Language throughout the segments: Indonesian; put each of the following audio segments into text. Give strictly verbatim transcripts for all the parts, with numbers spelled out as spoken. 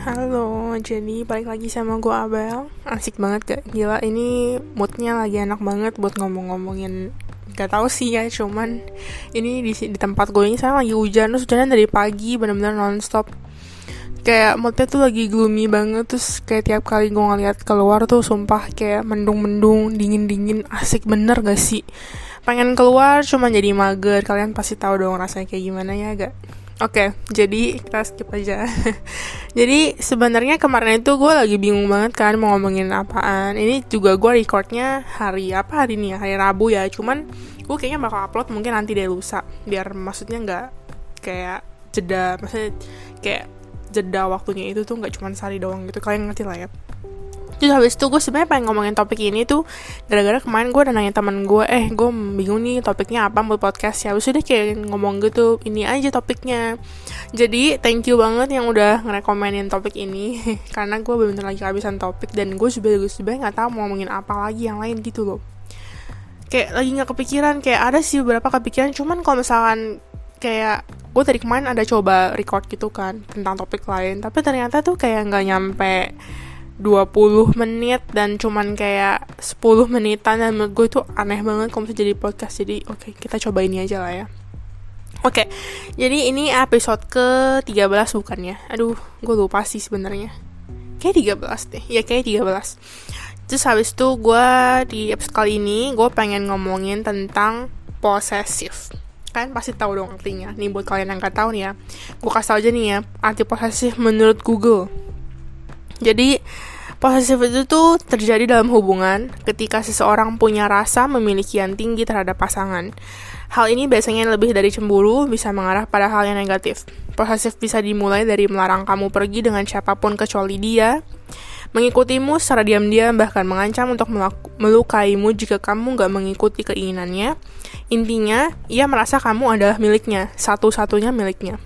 Halo, Jenny, balik lagi sama gue Abel. Asik banget gak? Gila, ini moodnya lagi enak banget buat ngomong-ngomongin. Gak tau sih ya, cuman ini di, di tempat gue ini sekarang lagi hujan. Terus hujannya dari pagi, bener-bener non-stop. Kayak moodnya tuh lagi gloomy banget. Terus kayak tiap kali gue ngeliat keluar tuh sumpah kayak mendung-mendung, dingin-dingin. Asik bener gak sih? Pengen keluar cuma jadi mager. Kalian pasti tahu dong rasanya kayak gimana ya gak? Oke, okay, jadi kita skip aja. Jadi sebenarnya kemarin itu gue lagi bingung banget kan mau ngomongin apaan. Ini juga gue recordnya hari apa hari ini ya, hari Rabu ya. Cuman gue kayaknya bakal upload mungkin nanti deh lusa. Biar maksudnya nggak kayak jeda, maksudnya kayak jeda waktunya itu tuh nggak cuma sehari doang gitu. Kalian ngerti lah ya. Terus habis itu gue sebenarnya pengen ngomongin topik ini tuh gara-gara kemarin gue udah nanya teman gue, eh gue bingung nih topiknya apa buat podcast ya. Habis itu dia kayak ngomong gitu, ini aja topiknya. Jadi thank you banget yang udah ngerekomenin topik ini karena gue bener-bener lagi kehabisan topik dan gue sebenarnya nggak tahu mau ngomongin apa lagi yang lain gitu loh. Kayak lagi nggak kepikiran, kayak ada sih beberapa kepikiran. Cuman kalau misalkan kayak gue tadi kemarin ada coba record gitu kan tentang topik lain, tapi ternyata tuh kayak nggak nyampe dua puluh menit dan cuman kayak sepuluh menitan dan menurut gue itu aneh banget kalau bisa jadi podcast. Jadi oke okay, kita coba ini aja lah ya. Oke okay, jadi ini episode ke tiga belas bukannya. Aduh gue lupa sih sebenarnya. Kayak tiga belas deh. Ya kayak tiga belas. Terus habis itu gue di episode kali ini gue pengen ngomongin tentang posesif. Kalian pasti tahu dong artinya. Nih buat kalian yang gak tahu nih ya, gue kasih tau aja nih ya arti posesif menurut Google. Jadi posesif itu tuh terjadi dalam hubungan ketika seseorang punya rasa memiliki yang tinggi terhadap pasangan. Hal ini biasanya lebih dari cemburu, bisa mengarah pada hal yang negatif. Posesif bisa dimulai dari melarang kamu pergi dengan siapapun kecuali dia, mengikutimu secara diam-diam, bahkan mengancam untuk melukaimu jika kamu gak mengikuti keinginannya. Intinya, ia merasa kamu adalah miliknya, satu-satunya miliknya.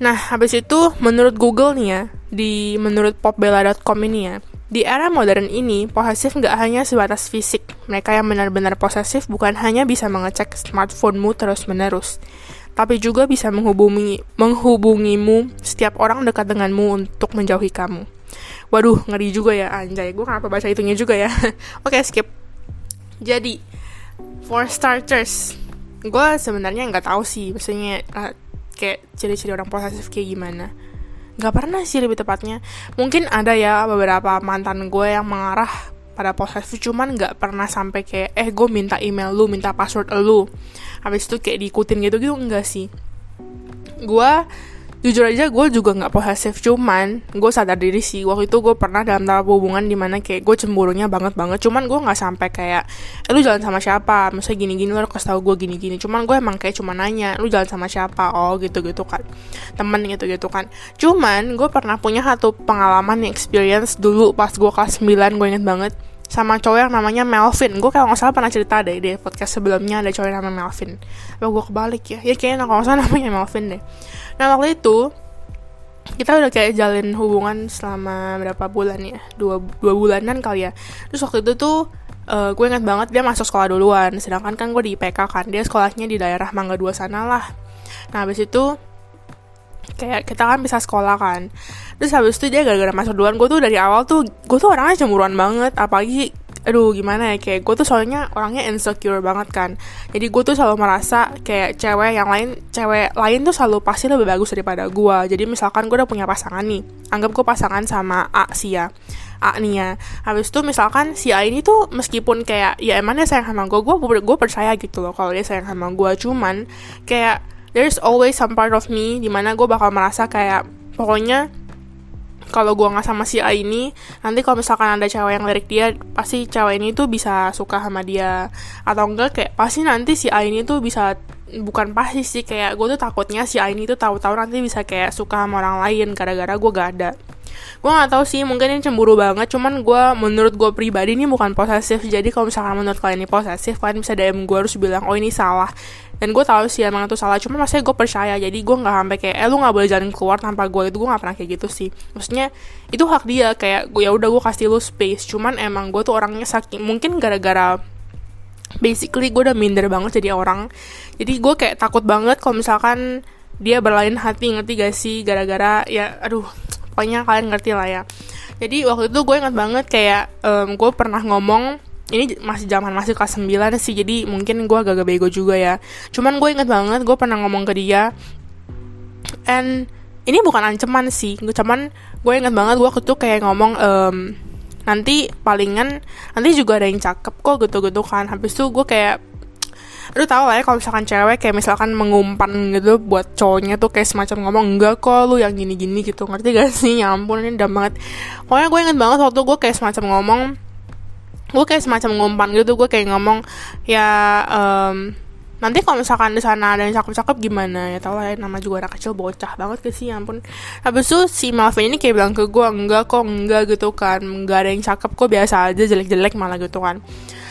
Nah, habis itu menurut Google nih ya, di menurut popbella dot com ini ya, di era modern ini, posesif nggak hanya sebatas fisik. Mereka yang benar-benar posesif bukan hanya bisa mengecek smartphone-mu terus-menerus, tapi juga bisa menghubungi, menghubungimu setiap orang dekat denganmu untuk menjauhi kamu. Waduh, ngeri juga ya, anjay. Gue kenapa baca itunya juga ya. Oke, okay, skip. Jadi, for starters, gue sebenarnya nggak tahu sih, maksudnya Uh, kayak ciri-ciri orang posesif kayak gimana. Gak pernah sih lebih tepatnya. Mungkin ada ya beberapa mantan gue yang mengarah pada posesif, cuman gak pernah sampai kayak Eh gue minta email lu, minta password lu, habis itu kayak diikutin gitu-gitu. Enggak sih. Gue jujur aja gue juga gak posesif, cuman gue sadar diri sih. Waktu itu gue pernah dalam tahap hubungan dimana kayak gue cemburunya banget-banget, cuman gue gak sampai kayak Eh lu jalan sama siapa, maksudnya gini-gini, lu harus kasih tau gue gini-gini. Cuman gue emang kayak cuma nanya, lu jalan sama siapa, oh gitu-gitu kan, temen gitu-gitu kan. Cuman gue pernah punya satu pengalaman yang experience dulu pas gue kelas sembilan, gue inget banget, sama cowok yang namanya Melvin. Gue kalau nggak salah pernah cerita deh di podcast sebelumnya ada cowok yang namanya Melvin. Lalu gue kebalik ya, ya kayaknya kalau nggak salah namanya Melvin deh. Nah waktu itu kita udah kayak jalin hubungan selama berapa bulan ya, dua dua bulanan kali ya. Terus waktu itu tuh uh, gue ingat banget dia masuk sekolah duluan, sedangkan kan gue di I P K kan, dia sekolahnya di daerah Mangga Dua sana lah. Nah habis itu kayak kita kan bisa sekolah kan. Terus habis itu dia gara-gara masuk duluan, gue tuh dari awal tuh gue tuh orangnya cemburuan banget. Apalagi aduh gimana ya, kayak gue tuh soalnya orangnya insecure banget kan. Jadi gue tuh selalu merasa kayak cewek yang lain cewek lain tuh selalu pasti lebih bagus daripada gue. Jadi misalkan gue udah punya pasangan nih, anggap gue pasangan sama A sih ya, A nih ya. Habis itu misalkan si A ini tuh meskipun kayak ya emang dia sayang sama gue, gue gue percaya gitu loh kalau dia sayang sama gue. Cuman kayak there's always some part of me dimana gue bakal merasa kayak pokoknya kalau gue nggak sama si A ini, nanti kalau misalkan ada cewek yang lirik dia, pasti cewek ini tuh bisa suka sama dia. Atau enggak kayak pasti nanti si A ini tuh bisa, bukan pasti sih, kayak gue tuh takutnya si A ini tuh tahu-tahu nanti bisa kayak suka sama orang lain gara-gara gue gak ada. Gue nggak tahu sih, mungkin ini cemburu banget. Cuman gue menurut gue pribadi ini bukan posesif. Jadi kalau misalkan menurut kalian ini posesif, kalian bisa D M gue harus bilang oh ini salah. Dan gue tahu sih emang itu salah, cuman maksudnya gue percaya. Jadi gue gak sampai kayak, eh lu gak boleh jalan keluar tanpa gue, itu gue gak pernah kayak gitu sih. Maksudnya, itu hak dia, kayak ya udah gue kasih lu space. Cuman emang gue tuh orangnya saking, mungkin gara-gara basically gue udah minder banget jadi orang. Jadi gue kayak takut banget kalau misalkan dia berlain hati, ngerti gak sih? Gara-gara, ya aduh, pokoknya kalian ngerti lah ya. Jadi waktu itu gue ingat banget kayak um, gue pernah ngomong, ini masih zaman masih kelas sembilan sih, jadi mungkin gue agak-agak bego juga ya. Cuman gue ingat banget gue pernah ngomong ke dia, and ini bukan ancaman sih, cuman gue ingat banget gue waktu itu kayak ngomong um, nanti palingan nanti juga ada yang cakep kok gitu-gitu kan. Habis itu gue kayak aduh tau lah ya kalau misalkan cewek kayak misalkan mengumpan gitu buat cowoknya tuh kayak semacam ngomong enggak kok lu yang gini-gini gitu, ngerti gak sih? Ya ampun, ini dam banget. Pokoknya gue inget banget waktu gue kayak semacam ngomong gue kayak semacam ngumpan gitu, gue kayak ngomong ya um, nanti kalau misalkan di sana ada yang cakep-cakep gimana, ya tau lah ya, nama juga anak kecil bocah banget ke sih, ya ampun. Habis itu si Melvin ini kayak bilang ke gue enggak kok, enggak gitu kan, enggak ada yang cakep kok, biasa aja, jelek-jelek malah gitu kan.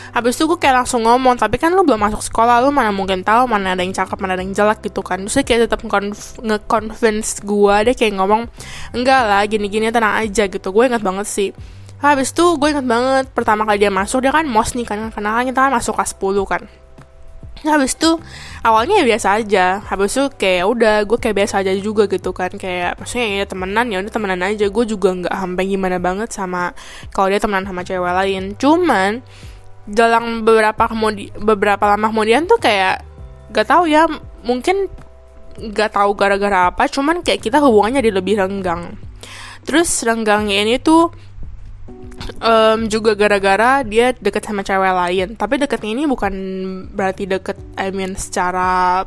Habis itu gue kayak langsung ngomong, tapi kan lu belum masuk sekolah, lu mana mungkin tahu mana ada yang cakep, mana ada yang jelek gitu kan. Terus dia kayak tetap nge-convince gue, dia kayak ngomong, enggak lah, gini-gini tenang aja gitu. Gue ingat banget sih. Habis itu gue ingat banget, pertama kali dia masuk, dia kan mos nih kan, karena kita kan masuk kelas sepuluh kan. Habis itu awalnya ya biasa aja, habis itu kayak udah gue kayak biasa aja juga gitu kan, kayak maksudnya ya temenan, ya udah temenan aja. Gue juga nggak sampai gimana banget sama kalau dia temenan sama cewek lain. Cuman dalam beberapa kemudi, beberapa lama kemudian tuh kayak gak tahu ya, mungkin gak tahu gara-gara apa, cuman kayak kita hubungannya jadi lebih renggang. Terus renggangnya ini tuh um, juga gara-gara dia deket sama cewek lain, tapi deketnya ini bukan berarti deket I mean secara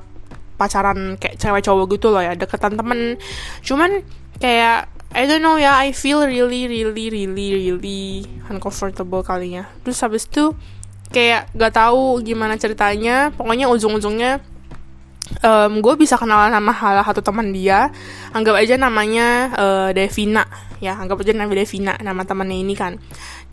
pacaran kayak cewek cowok gitu loh ya, deketan temen. Cuman kayak I don't know ya, I feel really, really, really, really uncomfortable kalinya. Terus habis itu kayak gak tahu gimana ceritanya, pokoknya ujung-ujungnya um, gue bisa kenalan sama salah satu teman dia, anggap aja namanya uh, Devina, ya anggap aja namanya Devina, nama temannya ini kan.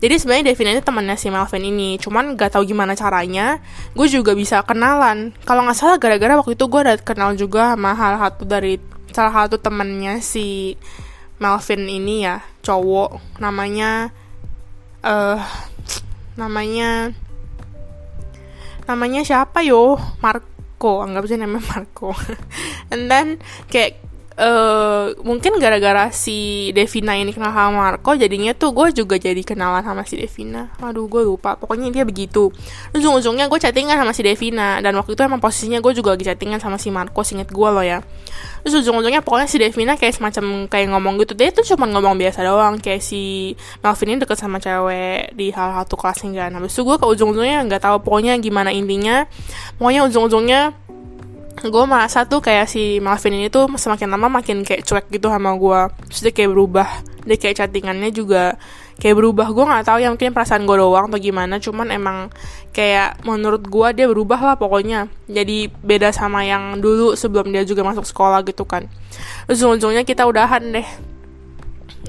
Jadi sebenarnya Devina ini temannya si Melvin ini, cuman gak tahu gimana caranya gue juga bisa kenalan. Kalau nggak salah gara-gara waktu itu gue ada kenal juga sama salah satu dari salah satu temannya si Melvin ini ya, cowok, namanya eh uh, namanya namanya siapa yo? Marco, anggap aja namanya Marco. And then kayak uh, mungkin gara-gara si Devina ini kenal sama Marco, jadinya tuh gue juga jadi kenalan sama si Devina. Aduh, gue lupa. Pokoknya dia begitu. Ujung-ujungnya gue chattingan sama si Devina, dan waktu itu emang posisinya gue juga lagi chattingan sama si Marco, seinget gue loh ya. Terus ujung-ujungnya pokoknya si Devina kayak semacam kayak ngomong gitu, dia tuh cuma ngomong biasa doang, kayak si Melvin ini deket sama cewek di hal satu kelasnya kan. Habis itu gue ke ujung-ujungnya gak tahu pokoknya gimana intinya, pokoknya ujung-ujungnya gue merasa tuh kayak si Melvin ini tuh semakin lama makin kayak cuek gitu sama gue. Terus dia kayak berubah, dia kayak chattingannya juga kayak berubah. Gue gak tahu ya, mungkin perasaan gue doang atau gimana, cuman emang kayak menurut gue dia berubah lah pokoknya, jadi beda sama yang dulu sebelum dia juga masuk sekolah gitu kan. Ujung-ujungnya kita udahan deh,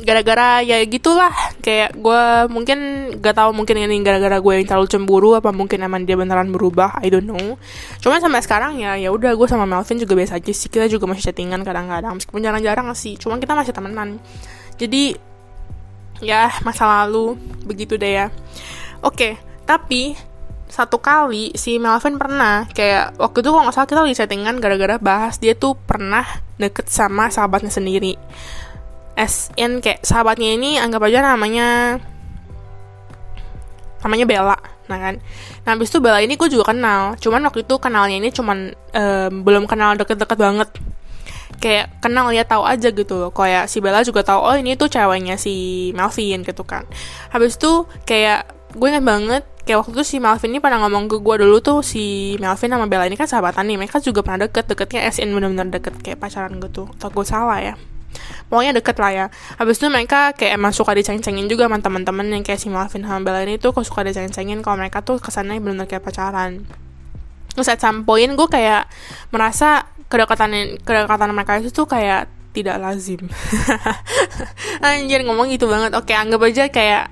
gara-gara ya gitulah, kayak gue mungkin gak tahu, mungkin ini gara-gara gue yang terlalu cemburu apa mungkin emang dia beneran berubah, I don't know. Cuman sampai sekarang ya ya udah, gue sama Melvin juga biasa aja sih, kita juga masih chattingan kadang-kadang, meskipun jarang-jarang sih, cuman kita masih temenan. Jadi ya masa lalu begitu deh ya. Oke, tapi satu kali si Melvin pernah kayak waktu itu kalau nggak salah kita lagi chattingan gara-gara bahas dia tuh pernah deket sama sahabatnya sendiri. As in kayak sahabatnya ini anggap aja namanya namanya Bella, nah kan. Nah abis itu Bella ini gue juga kenal, cuman waktu itu kenalnya ini cuman um, belum kenal deket-deket banget. Kayak kenal ya tahu aja gitu loh, kayak si Bella juga tahu oh ini tuh ceweknya si Melvin gitu kan. Habis itu kayak gue ingat banget kayak waktu itu si Melvin ini pernah ngomong ke gue dulu tuh, si Melvin sama Bella ini kan sahabatan nih, mereka juga pernah deket, deketnya S N bener-bener deket kayak pacaran gitu, atau gue salah ya, pokoknya deket lah ya. Habis itu mereka kayak emang suka diceng-cengin juga sama teman-teman yang kayak si Melvin sama Bella ini tuh kok suka diceng-cengin kalau mereka tuh kesannya bener-bener kayak pacaran. Terus at some point gue kayak merasa kedekatan kedekatan mereka itu tuh kayak tidak lazim. Anjir, ngomong gitu banget. Oke, anggap aja kayak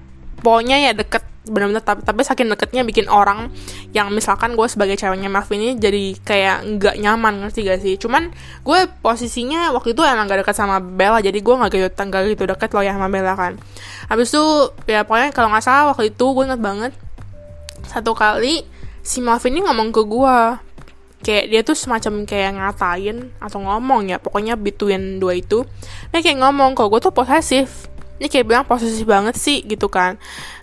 pokoknya ya deket benar-benar, tapi, tapi saking deketnya bikin orang yang misalkan gue sebagai ceweknya Melvin ini jadi kayak nggak nyaman, ngerti gak sih? Cuman gue posisinya waktu itu emang gak deket sama Bella, jadi gue nggak gitu nggak gitu deket loh ya sama Bella kan. Habis itu ya pokoknya kalau nggak salah waktu itu gue inget banget satu kali si Melvin ini ngomong ke gue, kayak dia tuh semacam kayak ngatain atau ngomong ya, pokoknya between dua itu. Dia kayak ngomong kalau gue tuh posesif, dia kayak bilang posesif banget sih gitu kan.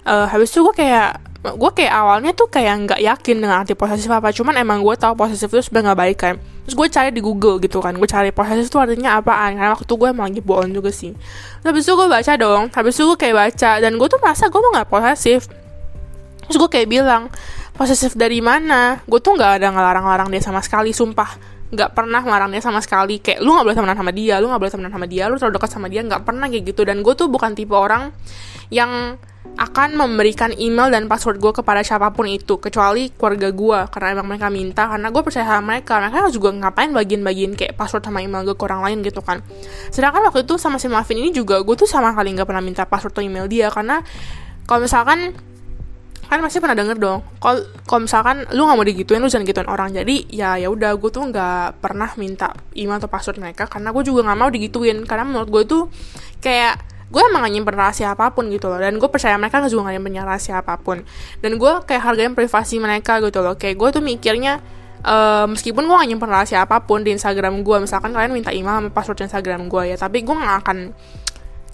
Uh, habis itu gue kayak gue kayak awalnya tuh kayak nggak yakin dengan arti posesif apa, cuman emang gue tahu posesif itu sebenarnya nggak baik kan. Terus gue cari di Google gitu kan, gue cari posesif itu artinya apaan, karena waktu gue emang lagi bohong juga sih. Terus habis itu gue baca dong, habis itu gue kayak baca dan gue tuh merasa gue mau nggak posesif. Terus gue kayak bilang, posesif dari mana? Gue tuh nggak ada ngelarang-larang dia sama sekali, sumpah nggak pernah ngelarang dia sama sekali. Kayak lu nggak boleh temenan sama dia, lu nggak boleh temenan sama dia, lu terlalu dekat sama dia, nggak pernah kayak gitu. Dan gue tuh bukan tipe orang yang akan memberikan email dan password gue kepada siapapun itu, kecuali keluarga gue, karena emang mereka minta, karena gue percaya sama mereka. Mereka juga ngapain bagian-bagian kayak password sama email gue ke orang lain gitu kan. Sedangkan waktu itu sama si Melvin ini juga gue tuh sama kali nggak pernah minta password atau email dia, karena kalau misalkan kan masih pernah denger dong, kalau kalau misalkan lu nggak mau digituin, lu jangan gituin orang. Jadi ya ya udah, gue tuh nggak pernah minta email atau password mereka, karena gue juga nggak mau digituin, karena menurut gue itu kayak gue emang gak nyimpen rahasia apapun gitu loh, dan gue percaya mereka juga gak nyimpen rahasia apapun, dan gue kayak hargain privasi mereka gitu loh. Kayak gue tuh mikirnya Uh, meskipun gue gak nyimpen rahasia apapun di Instagram gue, misalkan kalian minta email sama password Instagram gue ya, tapi gue gak akan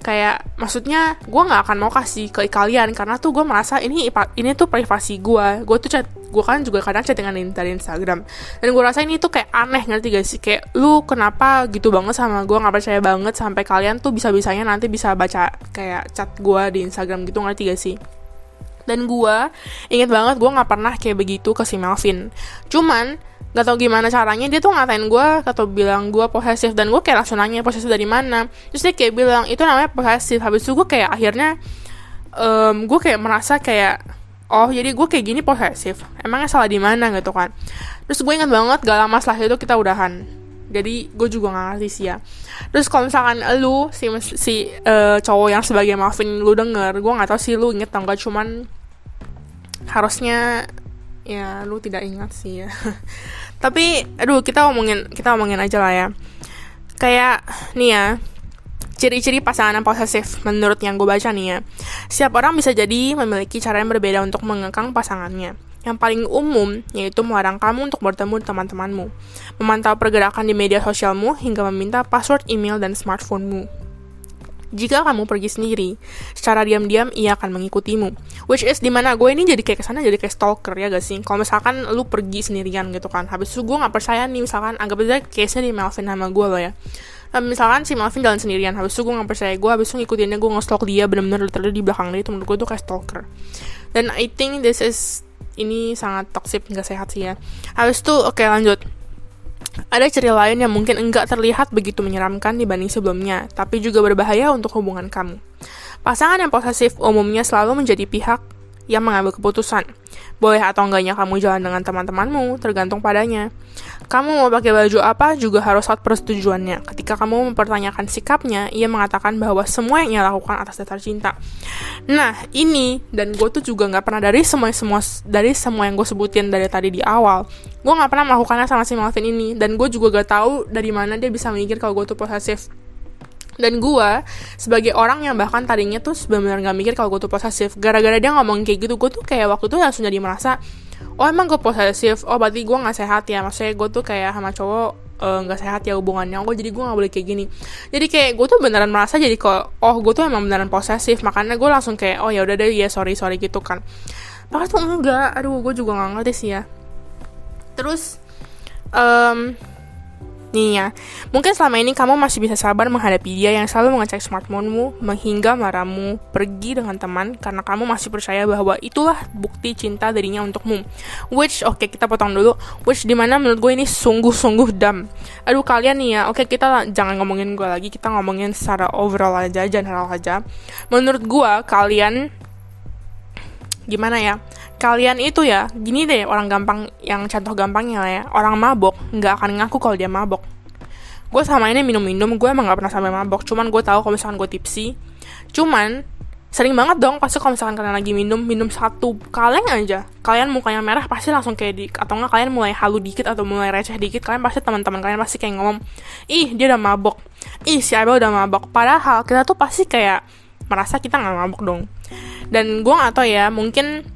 kayak, maksudnya gue nggak akan mau kasih ke kalian, karena tuh gue merasa ini ini tuh privasi gue. Gue tuh chat, gue kan juga kadang chattingan dari Instagram, dan gue rasa ini tuh kayak aneh, ngerti gak sih? Kayak lu kenapa gitu banget sama gue, nggak percaya banget sampai kalian tuh bisa bisanya nanti bisa baca kayak chat gue di Instagram gitu, ngerti gak sih? Dan gue inget banget gue nggak pernah kayak begitu ke si Melvin, cuman gak tau gimana caranya dia tuh ngatain gue atau bilang gue posesif, dan gue kayak langsung nanya posesif dari mana. Terus dia kayak bilang itu namanya posesif. Habis itu gue kayak akhirnya um, gue kayak merasa kayak, oh jadi gue kayak gini posesif, emangnya salah di mana gitu kan. Terus gue ingat banget gak lama setelah itu kita udahan, jadi gue juga gak ngerti sih ya. Terus kalau misalkan lu si, si uh, cowok yang sebagai Melvin lu denger, gue gak tau sih lu inget atau gak, cuman harusnya ya lu tidak ingat sih ya. Tapi aduh, kita omongin kita omongin aja lah ya. Kayak nih ya, ciri-ciri pasangan yang posesif menurut yang gue baca nih ya. Setiap orang bisa jadi memiliki cara yang berbeda untuk mengekang pasangannya. Yang paling umum yaitu melarang kamu untuk bertemu teman-temanmu, memantau pergerakan di media sosialmu, hingga meminta password email dan smartphone-mu. Jika kamu pergi sendiri, secara diam-diam ia akan mengikutimu. Which is dimana gue ini jadi kayak kesana jadi kayak stalker ya gak sih? Kalau misalkan lu pergi sendirian gitu kan, habis itu gue gak percaya nih, misalkan anggap aja case-nya di Melvin sama gue loh ya. Nah, misalkan si Melvin jalan sendirian, habis itu gue gak percaya, gue habis itu ngikutinnya, gue nge-stalk dia bener-bener literally di belakang dia, itu menurut gue tuh kayak stalker. Dan I think this is, ini sangat toxic, gak sehat sih ya. Habis itu, oke okay, lanjut. Ada ciri lain yang mungkin enggak terlihat begitu menyeramkan dibanding sebelumnya, tapi juga berbahaya untuk hubungan kamu. Pasangan yang posesif umumnya selalu menjadi pihak yang mengambil keputusan. Boleh atau enggaknya kamu jalan dengan teman-temanmu, tergantung padanya. Kamu mau pakai baju apa juga harus saat persetujuannya. Ketika kamu mempertanyakan sikapnya, ia mengatakan bahwa semua yang ia lakukan atas dasar cinta. Nah, ini, dan gue tuh juga gak pernah dari semua, semua dari semua yang gue sebutin dari tadi di awal, gue gak pernah melakukannya sama si Melvin ini. Dan gue juga gak tahu dari mana dia bisa mikir kalau gue tuh posesif. Dan gue, sebagai orang yang bahkan tadinya tuh sebenarnya gak mikir kalau gue tuh posesif, gara-gara dia ngomong kayak gitu, gue tuh kayak waktu itu langsung jadi merasa, oh emang gue posesif, oh berarti gue gak sehat ya, maksudnya gue tuh kayak sama cowok uh, gak sehat ya hubungannya, oh jadi gue gak boleh kayak gini. Jadi kayak gue tuh beneran merasa jadi kok, oh gue tuh emang beneran posesif, makanya gue langsung kayak, oh yaudah deh ya sorry-sorry gitu kan. Bahkan tuh enggak, aduh gue juga gak ngerti sih ya. Terus, emm... Um, Nih ya, mungkin selama ini kamu masih bisa sabar menghadapi dia yang selalu mengecek smartphone-mu, menghingga marahmu pergi dengan teman, karena kamu masih percaya bahwa itulah bukti cinta darinya untukmu. Which, oke okay, kita potong dulu. Which dimana menurut gue ini sungguh-sungguh dumb. Aduh kalian nih ya, oke okay, kita jangan ngomongin gue lagi, kita ngomongin secara overall aja, general aja. Menurut gue, kalian gimana ya? Kalian itu ya, gini deh orang gampang, yang contoh gampangnya lah ya, orang mabok nggak akan ngaku kalau dia mabok. Gue sama ini minum-minum, gue emang nggak pernah sampai mabok, cuman gue tahu kalau misalkan gue tipsi. Cuman sering banget dong pasti kalau misalkan kalian lagi minum minum satu kaleng aja, kalian mukanya merah pasti langsung kayak di, atau nggak kalian mulai halu dikit atau mulai receh dikit, kalian pasti, teman-teman kalian pasti kayak ngomong, ih dia udah mabok, ih si Abel udah mabok. Padahal kita tuh pasti kayak merasa kita nggak mabok dong. Dan gue nggak tahu ya, mungkin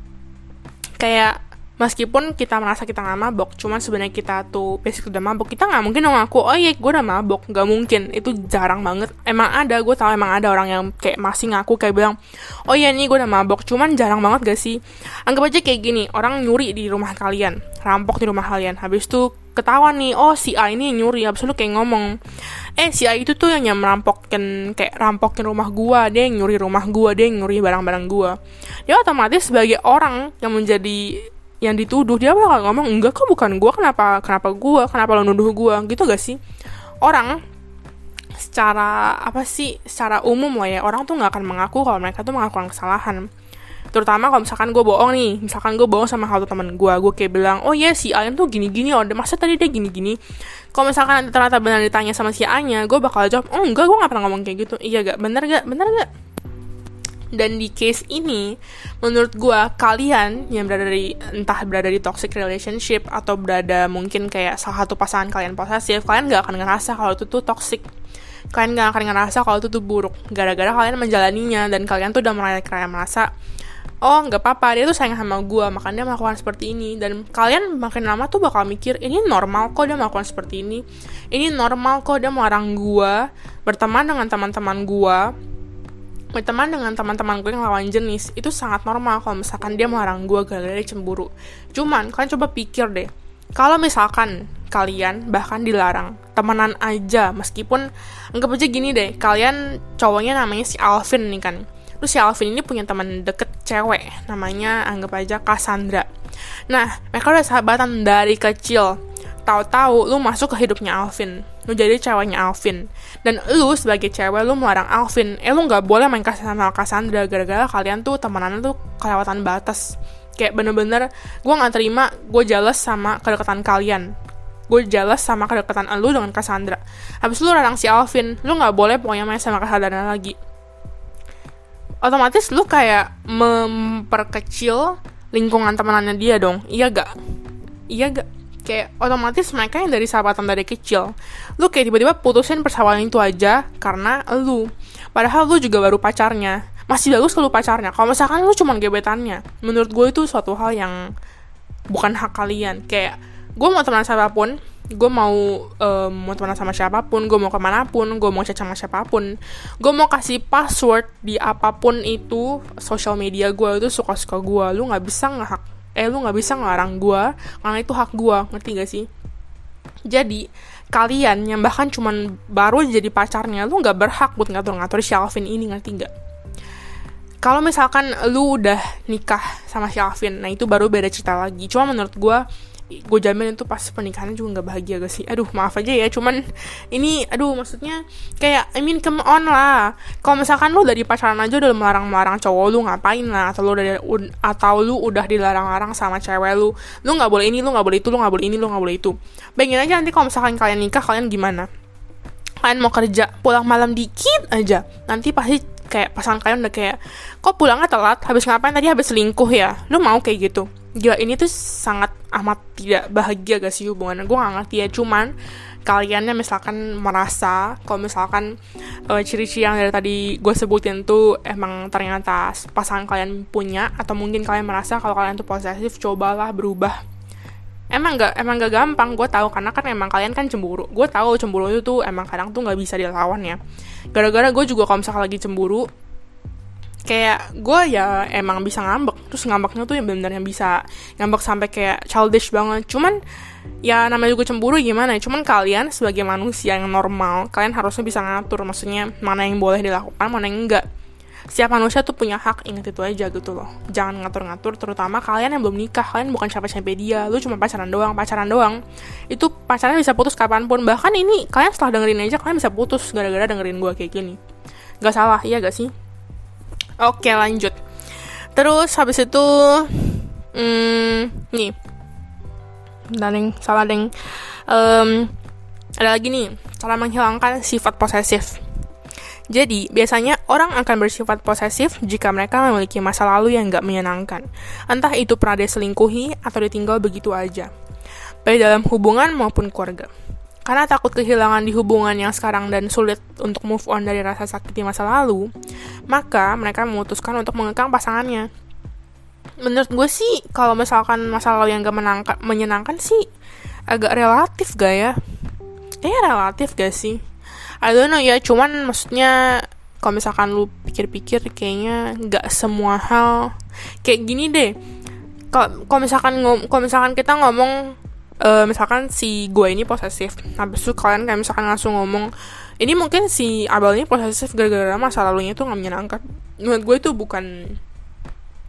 kayak meskipun kita merasa kita nggak mabok, cuman sebenarnya kita tuh basic udah mabok, kita nggak mungkin dong ngaku, oh iya gue udah mabok, nggak mungkin, itu jarang banget. Emang ada, gue tahu emang ada orang yang kayak masih ngaku kayak bilang, oh iya nih gue udah mabok, cuman jarang banget gak sih? Anggap aja kayak gini, orang nyuri di rumah kalian, rampok di rumah kalian, habis itu ketahuan nih, oh si A ini nyuri, habis itu kayak ngomong, eh si A itu tuh yang merampokin, kayak rampokin rumah gua, dia yang nyuri rumah gua, dia yang nyuri barang-barang gua. Dia otomatis sebagai orang yang menjadi, yang dituduh, dia bakal ngomong, enggak kok bukan gua, kenapa kenapa gua, kenapa lo nuduh gua, gitu gak sih? Orang secara, apa sih, secara umum lah ya, orang tuh gak akan mengaku kalau mereka tuh mengakukan kesalahan. Terutama kalau misalkan gue bohong nih, misalkan gue bohong sama satu teman gue, gue kayak bilang, oh ya yeah, si A tuh gini-gini, oh masa tadi dia gini-gini. Kalau misalkan ternyata benar ditanya sama si A-nya, gue bakal jawab, oh enggak, gue nggak pernah ngomong kayak gitu, iya gak, bener gak, bener gak. Dan di case ini, menurut gue, kalian yang berada di, entah berada di toxic relationship atau berada mungkin kayak salah satu pasangan kalian posesif, kalian nggak akan ngerasa kalau itu tuh toxic. Kalian nggak akan ngerasa kalau itu tuh buruk, gara-gara kalian menjalaninya dan kalian tuh udah mulai kayak merasa, oh nggak apa-apa, dia tuh sayang sama gue, makanya dia melakukan seperti ini. Dan kalian makin lama tuh bakal mikir, ini normal kok dia melakukan seperti ini, ini normal kok dia melarang gue berteman dengan teman-teman gue, berteman dengan teman-teman gue yang lawan jenis. Itu sangat normal kalau misalkan dia melarang gue gara-gara dia cemburu. Cuman kalian coba pikir deh, kalau misalkan kalian bahkan dilarang temenan aja, meskipun anggap aja gini deh, kalian cowoknya namanya si Alvin nih kan. Terus si Alvin ini punya teman deket cewek, namanya anggap aja Cassandra. Nah, mereka udah sahabatan dari kecil. Tahu-tahu lu masuk ke hidupnya Alvin, lu jadi ceweknya Alvin, dan lu sebagai cewek lu melarang Alvin. Eh, lu nggak boleh main sama Cassandra gara-gara kalian tuh temenan tuh kelewatan batas. Kayak bener-bener gue nggak terima, gue jealous sama kedekatan kalian. Gue jealous sama kedekatan lu dengan Cassandra. Habis lu larang si Alvin, lu nggak boleh pokoknya main sama Cassandra lagi. Otomatis lu kayak memperkecil lingkungan temenannya dia dong, iya gak? Iya gak? Kayak otomatis mereka yang dari sahabatan dari kecil, lu kayak tiba-tiba putusin persahabatan itu aja karena lu. Padahal lu juga baru pacarnya, masih bagus kalau pacarnya. Kalau misalkan lu cuma gebetannya, menurut gue itu suatu hal yang bukan hak kalian. Kayak gue mau temenan siapapun, gue mau um, mau temenan sama siapapun, gue mau kemanapun, gue mau chat sama siapapun, gue mau kasih password di apapun itu social media gue, itu suka-suka gue. Lu nggak bisa ngehak, eh lu nggak bisa ngelarang gue karena itu hak gue, ngerti gak sih? Jadi kalian yang bahkan cuman baru jadi pacarnya, lu nggak berhak buat ngatur-ngatur si Alvin ini, ngerti gak? Kalau misalkan lu udah nikah sama si Alvin, nah itu baru beda cerita lagi. Cuma menurut gue, gue jamin itu pas pernikahannya juga gak bahagia gak sih? Aduh maaf aja ya, cuman ini, aduh maksudnya kayak, I mean come on lah. Kalau misalkan lu dari pacaran aja udah melarang-melarang cowok lu, ngapain lah? Atau lu udah, atau lu udah dilarang-larang sama cewek lu, lu gak boleh ini, lu gak boleh itu, lu gak boleh ini, lu gak boleh itu. Bayangin aja nanti kalau misalkan kalian nikah, kalian gimana? Kalian mau kerja, pulang malam dikit aja, nanti pasti kayak pasangan kalian udah kayak, kok pulangnya telat, habis ngapain tadi, habis selingkuh ya? Lu mau kayak gitu? Gila, ini tuh sangat amat tidak bahagia gak sih hubungannya? Gue gak ngerti ya, cuman kaliannya misalkan merasa kalau misalkan uh, ciri-ciri yang dari tadi gue sebutin tuh emang ternyata pasangan kalian punya, atau mungkin kalian merasa kalau kalian tuh posesif, cobalah berubah. Emang gak, emang gak gampang, gue tahu, karena kan emang kalian kan cemburu. Gue tahu cemburu itu tuh emang kadang tuh gak bisa dilawan ya. Gara-gara gue juga kalau misalkan lagi cemburu, kayak gue ya emang bisa ngambek. Terus ngambeknya tuh yang bener-bener yang bisa ngambek sampai kayak childish banget. Cuman ya namanya juga cemburu, gimana ya. Cuman kalian sebagai manusia yang normal, kalian harusnya bisa ngatur, maksudnya mana yang boleh dilakukan, mana yang enggak. Setiap manusia tuh punya hak, inget itu aja gitu loh. Jangan ngatur-ngatur, terutama kalian yang belum nikah. Kalian bukan siapa-siapa dia, lu cuma pacaran doang. Pacaran doang, itu pacaran bisa putus kapanpun. Bahkan ini, kalian setelah dengerin aja, kalian bisa putus gara-gara dengerin gue kayak gini. Gak salah, iya gak sih? Oke lanjut. Terus habis itu hmm, nih Daling, salah deng um, ada lagi nih, cara menghilangkan sifat posesif. Jadi biasanya orang akan bersifat posesif jika mereka memiliki masa lalu yang gak menyenangkan, entah itu pernah diselingkuhi atau ditinggal begitu aja, baik dalam hubungan maupun keluarga. Karena takut kehilangan di hubungan yang sekarang dan sulit untuk move on dari rasa sakit di masa lalu, maka mereka memutuskan untuk mengekang pasangannya. menurut gue sih kalau misalkan masa lalu yang gak menangka- menyenangkan sih agak relatif gak ya? Kayaknya relatif gak sih? I don't know ya, cuman maksudnya kalau misalkan lu pikir-pikir kayaknya gak semua hal kayak gini deh. Kalau misalkan ngom- kalau misalkan kita ngomong Uh, misalkan si gue ini posesif, habis itu kalian kayak misalkan langsung ngomong ini mungkin si Abel ini posesif gara-gara masa lalunya itu gak menyenangkan. Menurut gue itu bukan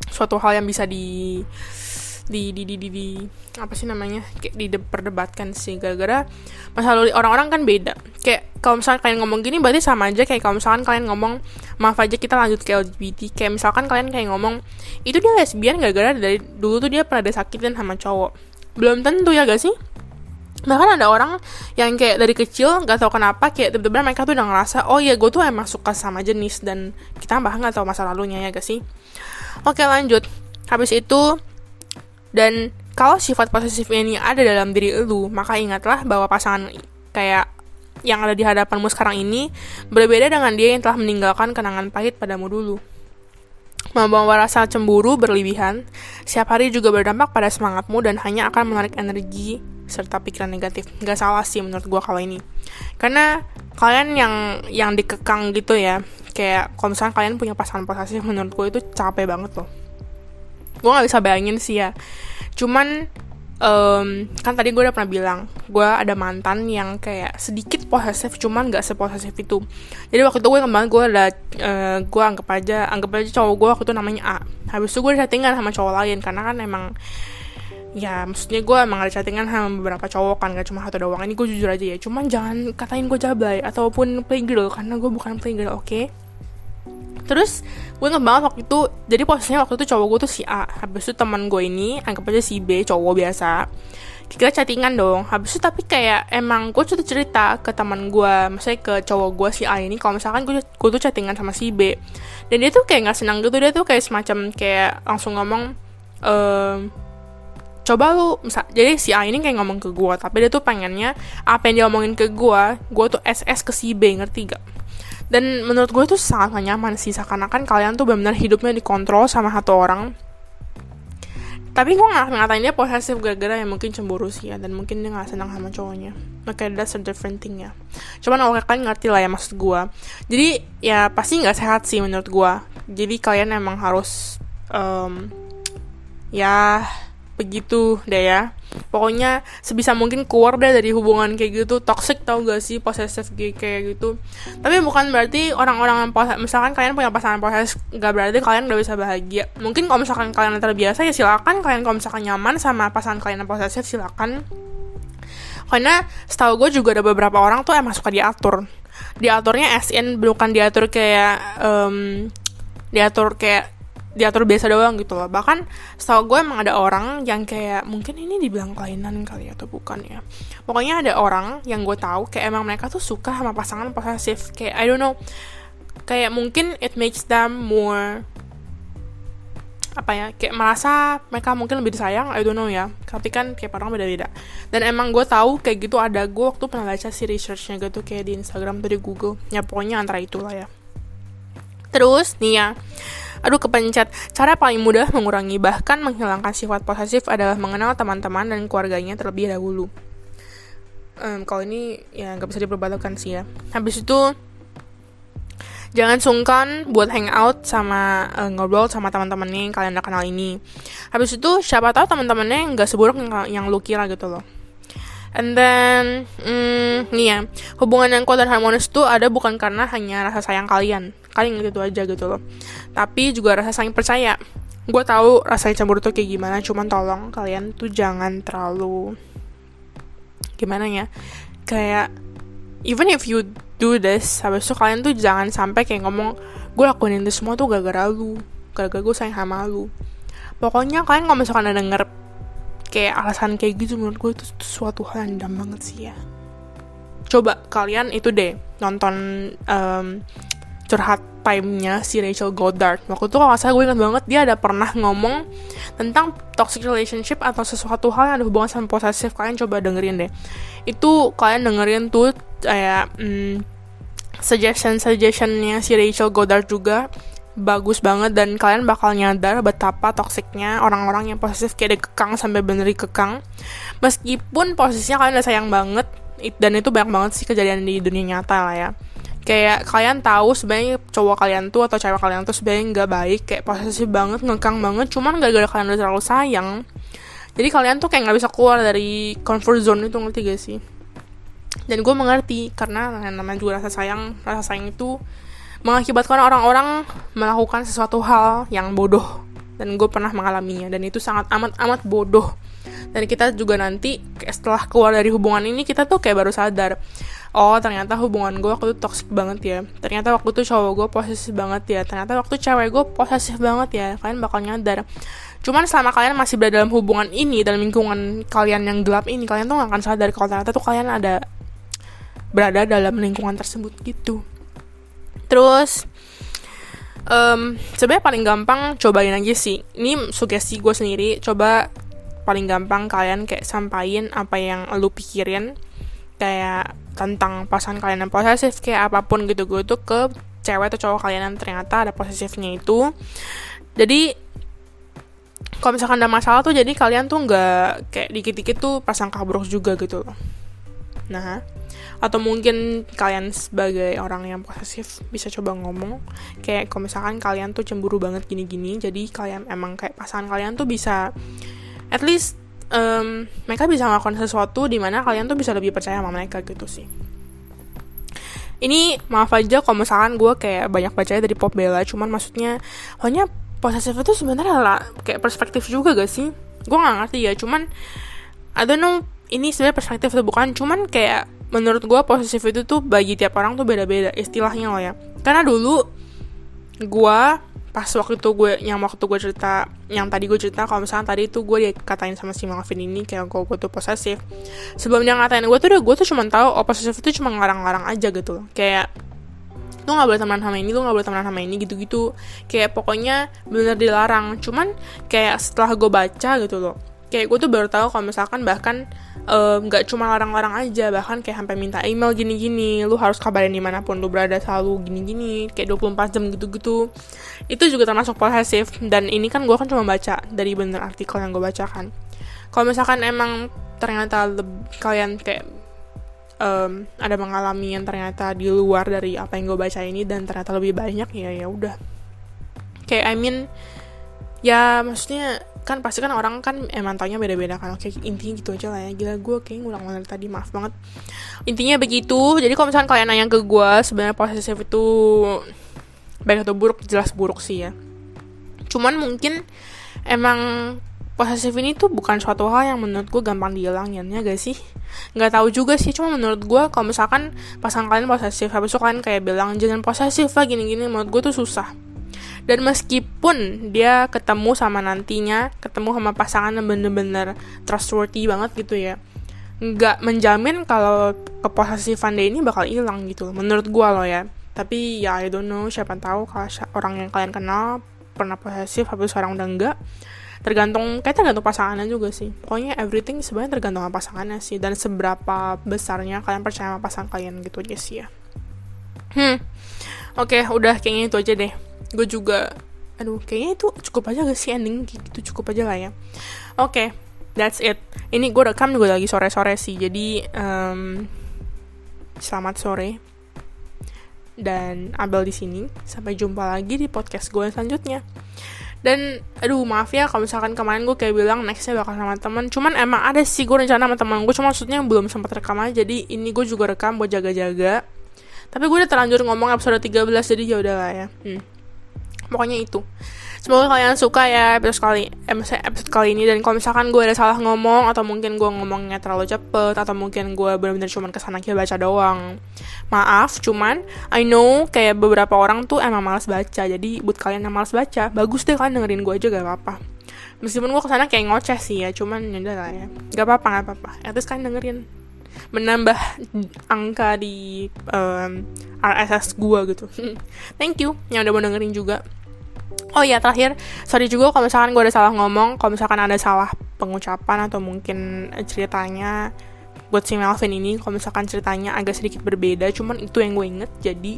suatu hal yang bisa di di di di, di, di apa sih namanya kayak diperdebatkan sih, gara-gara masa lalu orang-orang kan beda. Kayak kalau misalkan kalian ngomong gini berarti sama aja kayak kalau misalkan kalian ngomong maaf aja kita lanjut ke L G B T, kayak misalkan kalian kayak ngomong itu dia lesbian gara-gara dari dulu tuh dia pernah disakitin sama cowok. Belum tentu ya gak sih? Bahkan ada orang yang kayak dari kecil gak tahu kenapa kayak tiba-tiba mereka tuh udah ngerasa oh ya gue tuh emang suka sama jenis, dan kita bahkan gak tahu masa lalunya ya gak sih? Oke lanjut. Habis itu, dan kalau sifat posesif ini ada dalam diri lu, maka ingatlah bahwa pasangan kayak yang ada di hadapanmu sekarang ini berbeda dengan dia yang telah meninggalkan kenangan pahit padamu dulu. Membawa rasa cemburu berlebihan setiap hari juga berdampak pada semangatmu dan hanya akan menarik energi serta pikiran negatif. Gak salah sih menurut gue kalau ini, karena kalian yang yang dikekang gitu ya, kayak kalau misalkan kalian punya pasangan posesif, menurut gue itu capek banget loh. Gue gak bisa bayangin sih ya. Cuman um, kan tadi gue udah pernah bilang gue ada mantan yang kayak sedikit posesif, cuman gak seposesif itu. Jadi waktu itu gue kemarin gue ada Uh, gue anggap aja anggap aja cowok gue waktu itu namanya A. Habis itu gue ada chattingan sama cowok lain, karena kan emang ya maksudnya gue emang ada chattingan sama beberapa cowok kan, gak cuma satu doang. Ini gue jujur aja ya, cuman jangan katain gue jablay ataupun playgirl, karena gue bukan playgirl, oke? Okay? Terus gue inget banget waktu itu, jadi posisinya waktu itu cowok gue tuh si A, habis itu teman gue ini anggap aja si B, cowok biasa. Kita chattingan dong, habis itu tapi kayak emang gue tuh cerita ke teman gue, maksudnya ke cowok gue si A ini, kalau misalkan gue, gue tuh chattingan sama si B, dan dia tuh kayak nggak senang gitu. Dia tuh kayak semacam kayak langsung ngomong ehm, coba lu misal, jadi si A ini kayak ngomong ke gue, tapi dia tuh pengennya apa yang dia omongin ke gue, gue tuh S S ke si B, ngerti gak? Dan menurut gue tuh sangat gak nyaman sih, seakan-akan kalian tuh benar-benar hidupnya dikontrol sama satu orang. Tapi gue gak ngatain dia posesif gara-gara yang mungkin cemburu sih ya. Dan mungkin dia gak senang sama cowoknya. Makanya that's a different thing ya. Cuman oke, kalian ngerti lah ya maksud gue. Jadi ya pasti gak sehat sih menurut gue. Jadi kalian emang harus um, ya begitu deh ya. Pokoknya sebisa mungkin keluar deh dari hubungan kayak gitu. Toxic tau gak sih, posesif kayak gitu. Tapi bukan berarti orang-orang yang pos- misalkan kalian punya pasangan posesif, gak berarti kalian udah bisa bahagia. Mungkin kalau misalkan kalian terbiasa ya silakan. Kalian kalau misalkan nyaman sama pasangan kalian yang posesif silakan. Karena setahu gue juga ada beberapa orang tuh emang suka diatur. Diaturnya S N, bukan diatur kayak um, Diatur kayak diatur biasa doang gitu loh. Bahkan setahu gue emang ada orang yang kayak, mungkin ini dibilang kelainan kali ya, atau bukan ya, pokoknya ada orang yang gue tahu kayak emang mereka tuh suka sama pasangan posesif. Kayak I don't know, kayak mungkin it makes them more apa ya, kayak merasa mereka mungkin lebih disayang, I don't know ya. Tapi kan kayak orang beda-beda. Dan emang gue tahu kayak gitu ada. Gue waktu pernah baca si researchnya gitu, kayak di Instagram atau di Google ya, pokoknya antara itulah ya. Terus nih ya, aduh kepencet. Cara paling mudah mengurangi bahkan menghilangkan sifat posesif adalah mengenal teman-teman dan keluarganya terlebih dahulu. um, Kalau ini ya gak bisa diperbalukan sih ya. Habis itu jangan sungkan buat hangout sama uh, ngobrol sama teman-temannya yang kalian udah kenal ini. Habis itu siapa tahu teman-temannya gak seburuk yang, yang lu kira gitu loh. And then, hmm, nih ya, hubungan yang kuat dan harmonis itu ada bukan karena hanya rasa sayang kalian. Kalian gitu aja gitu loh. Tapi juga rasa saling percaya. Gue tahu rasanya cemburu tuh kayak gimana, cuman tolong kalian tuh jangan terlalu, gimana ya, kayak, even if you do this, habis itu kalian tuh jangan sampai kayak ngomong, gue lakuin itu semua tuh gara-gara lu, gara-gara gue sayang sama lu. Pokoknya kalian kalau misalkan ada denger kayak alasan kayak gitu, menurut gue itu suatu hal yang dendam banget sih ya. Coba kalian itu deh nonton um, curhat time-nya si Rachel Goddard. Waktu itu kalau gak salah gue ingat banget dia ada pernah ngomong tentang toxic relationship atau sesuatu hal yang ada hubungan sama posesif. Kalian coba dengerin deh. Itu kalian dengerin tuh kayak mm, suggestion-suggestionnya si Rachel Goddard juga. bagus banget, dan kalian bakal nyadar betapa toksiknya orang-orang yang posesif kayak dikekang sampai bener dikekang. Meskipun posisinya kalian udah sayang banget, dan itu banyak banget sih kejadian di dunia nyata lah ya. Kayak kalian tahu sebenarnya cowok kalian tuh atau cewek kalian tuh sebenarnya nggak baik, kayak posesif banget, ngekang banget, cuman gara-gara kalian udah terlalu sayang, jadi kalian tuh kayak nggak bisa keluar dari comfort zone itu, ngerti gak sih? Dan gue mengerti, karena namanya juga rasa sayang, rasa sayang itu mengakibatkan orang-orang melakukan sesuatu hal yang bodoh, dan gue pernah mengalaminya, dan itu sangat amat-amat bodoh. Dan kita juga nanti setelah keluar dari hubungan ini, kita tuh kayak baru sadar, oh ternyata hubungan gue waktu itu toksik banget ya, ternyata waktu itu cowok gue posesif banget ya, ternyata waktu cewek gue posesif banget ya. Kalian bakal nyadar. Cuman selama kalian masih berada dalam hubungan ini, dalam lingkungan kalian yang gelap ini, kalian tuh gak akan sadar kalau ternyata tuh kalian ada berada dalam lingkungan tersebut gitu. Terus um, sebenarnya paling gampang cobain aja sih. Ini sugesti gue sendiri. Coba paling gampang kalian kayak sampaikan apa yang lu pikirin, kayak tentang pasangan kalian yang posesif, kayak apapun gitu gue tuh ke cewek atau cowok kalian yang ternyata ada posesifnya itu. Jadi kalau misalkan ada masalah tuh, jadi kalian tuh nggak kayak dikit-dikit tuh pasang kabrok juga gitu loh. Nah, atau mungkin kalian sebagai orang yang posesif bisa coba ngomong kayak kalau misalkan kalian tuh cemburu banget gini-gini, jadi kalian emang kayak pasangan kalian tuh bisa at least um, mereka bisa ngelakuin sesuatu dimana kalian tuh bisa lebih percaya sama mereka gitu sih. Ini maaf aja kalau misalkan gue kayak banyak bacanya dari Pop Bella, cuman maksudnya hanya posesif itu sebenarnya lah kayak perspektif juga gak sih? Gue gak ngerti ya, cuman I don't know, ini sebenarnya perspektif itu bukan, cuman kayak menurut gue posesif itu tuh bagi tiap orang tuh beda-beda istilahnya loh ya. Karena dulu gue pas waktu itu gue yang waktu gue cerita yang tadi gue cerita kalau misalnya tadi itu gue dikatain sama si Melvin ini kayak gue tuh posesif. Sebelum dia ngatain gue tuh udah gue tuh cuma tahu oh posesif itu cuma ngarang-ngarang aja gitu loh. Kayak lu nggak boleh temenan sama ini, lu nggak boleh temenan sama ini gitu-gitu. Kayak pokoknya bener dilarang. Cuman kayak setelah gue baca gitu loh, kayak gue tuh baru tahu kalau misalkan bahkan nggak um, cuma larang-larang aja, bahkan kayak sampai minta email gini-gini, lu harus kabarin dimanapun lu berada selalu gini-gini, kayak dua puluh empat jam gitu-gitu. Itu juga termasuk posesif. Dan ini kan gue kan cuma baca dari bener artikel yang gue bacakan. Kalau misalkan emang ternyata le- kalian kayak um, ada mengalami yang ternyata di luar dari apa yang gue baca ini dan ternyata lebih banyak, ya ya udah. Kayak I mean, ya maksudnya kan pasti kan orang kan emang taunya beda-beda kan. Oke, intinya gitu aja lah ya. Gila, gue kayaknya ngulang-ngulang dari tadi, maaf banget. Intinya begitu. Jadi kalau misalkan kalian nanya ke gue sebenarnya posesif itu baik atau buruk, jelas buruk sih ya. Cuman mungkin emang posesif ini tuh bukan suatu hal yang menurut gue gampang dihilanginnya gak sih? Gak tahu juga sih, cuma menurut gue kalau misalkan pasangan kalian posesif, habis itu kalian kayak bilang jangan posesif lah gini-gini, menurut gue tuh susah. Dan meskipun dia ketemu sama nantinya, ketemu sama pasangan yang bener-bener trustworthy banget gitu ya, nggak menjamin kalau keposesifan dia ini bakal hilang gitu, menurut gue loh ya. Tapi ya I don't know, siapa tahu kalau orang yang kalian kenal pernah posesif, habis seorang udah enggak. Tergantung, kayak tergantung pasangannya juga sih. Pokoknya everything sebenarnya tergantung sama pasangannya sih, dan seberapa besarnya kalian percaya sama pasangan kalian gitu aja sih ya. Hmm, oke, udah kayaknya itu aja deh. Gue juga, aduh kayaknya itu cukup aja gak sih ending gitu, cukup aja lah ya. Oke, okay, that's it. Ini gue rekam juga lagi sore-sore sih, jadi um, selamat sore. Dan Abel di sini. Sampai jumpa lagi di podcast gue selanjutnya. Dan aduh maaf ya kalau misalkan kemarin gue kayak bilang nextnya bakal sama teman. Cuman emang ada sih gue rencana sama teman gue, cuma maksudnya belum sempat rekam aja. Jadi ini gue juga rekam buat jaga-jaga. Tapi gue udah terlanjur ngomong episode tiga belas, jadi ya udah lah ya. Hmm. Pokoknya itu. Semoga kalian suka ya episode kali, episode kali ini. Dan kalau misalkan gue ada salah ngomong, atau mungkin gue ngomongnya terlalu cepet, atau mungkin gue benar-benar cuman kesana kira baca doang, maaf, cuman I know kayak beberapa orang tuh emang malas baca. Jadi buat kalian yang malas baca, bagus deh kalian dengerin gue aja, gak apa-apa. Meskipun gue kesana kayak ngoceh sih ya, cuman yaudah lah ya, gak apa-apa, gak apa-apa. At least kalian dengerin, menambah angka di um, R S S gue gitu. Thank you yang udah mau dengerin juga. Oh iya, terakhir, sorry juga kalau misalkan gue ada salah ngomong, kalau misalkan ada salah pengucapan atau mungkin ceritanya buat si Melvin ini, kalau misalkan ceritanya agak sedikit berbeda, cuman itu yang gue inget, jadi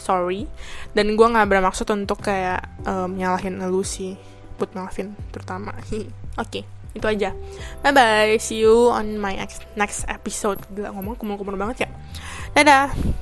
sorry, dan gue nggak bermaksud untuk kayak um, nyalahin lu sih, buat Melvin terutama. Oke, okay, itu aja, bye bye, see you on my next episode. Gila, ngomong kumul-kumul banget ya, dadah.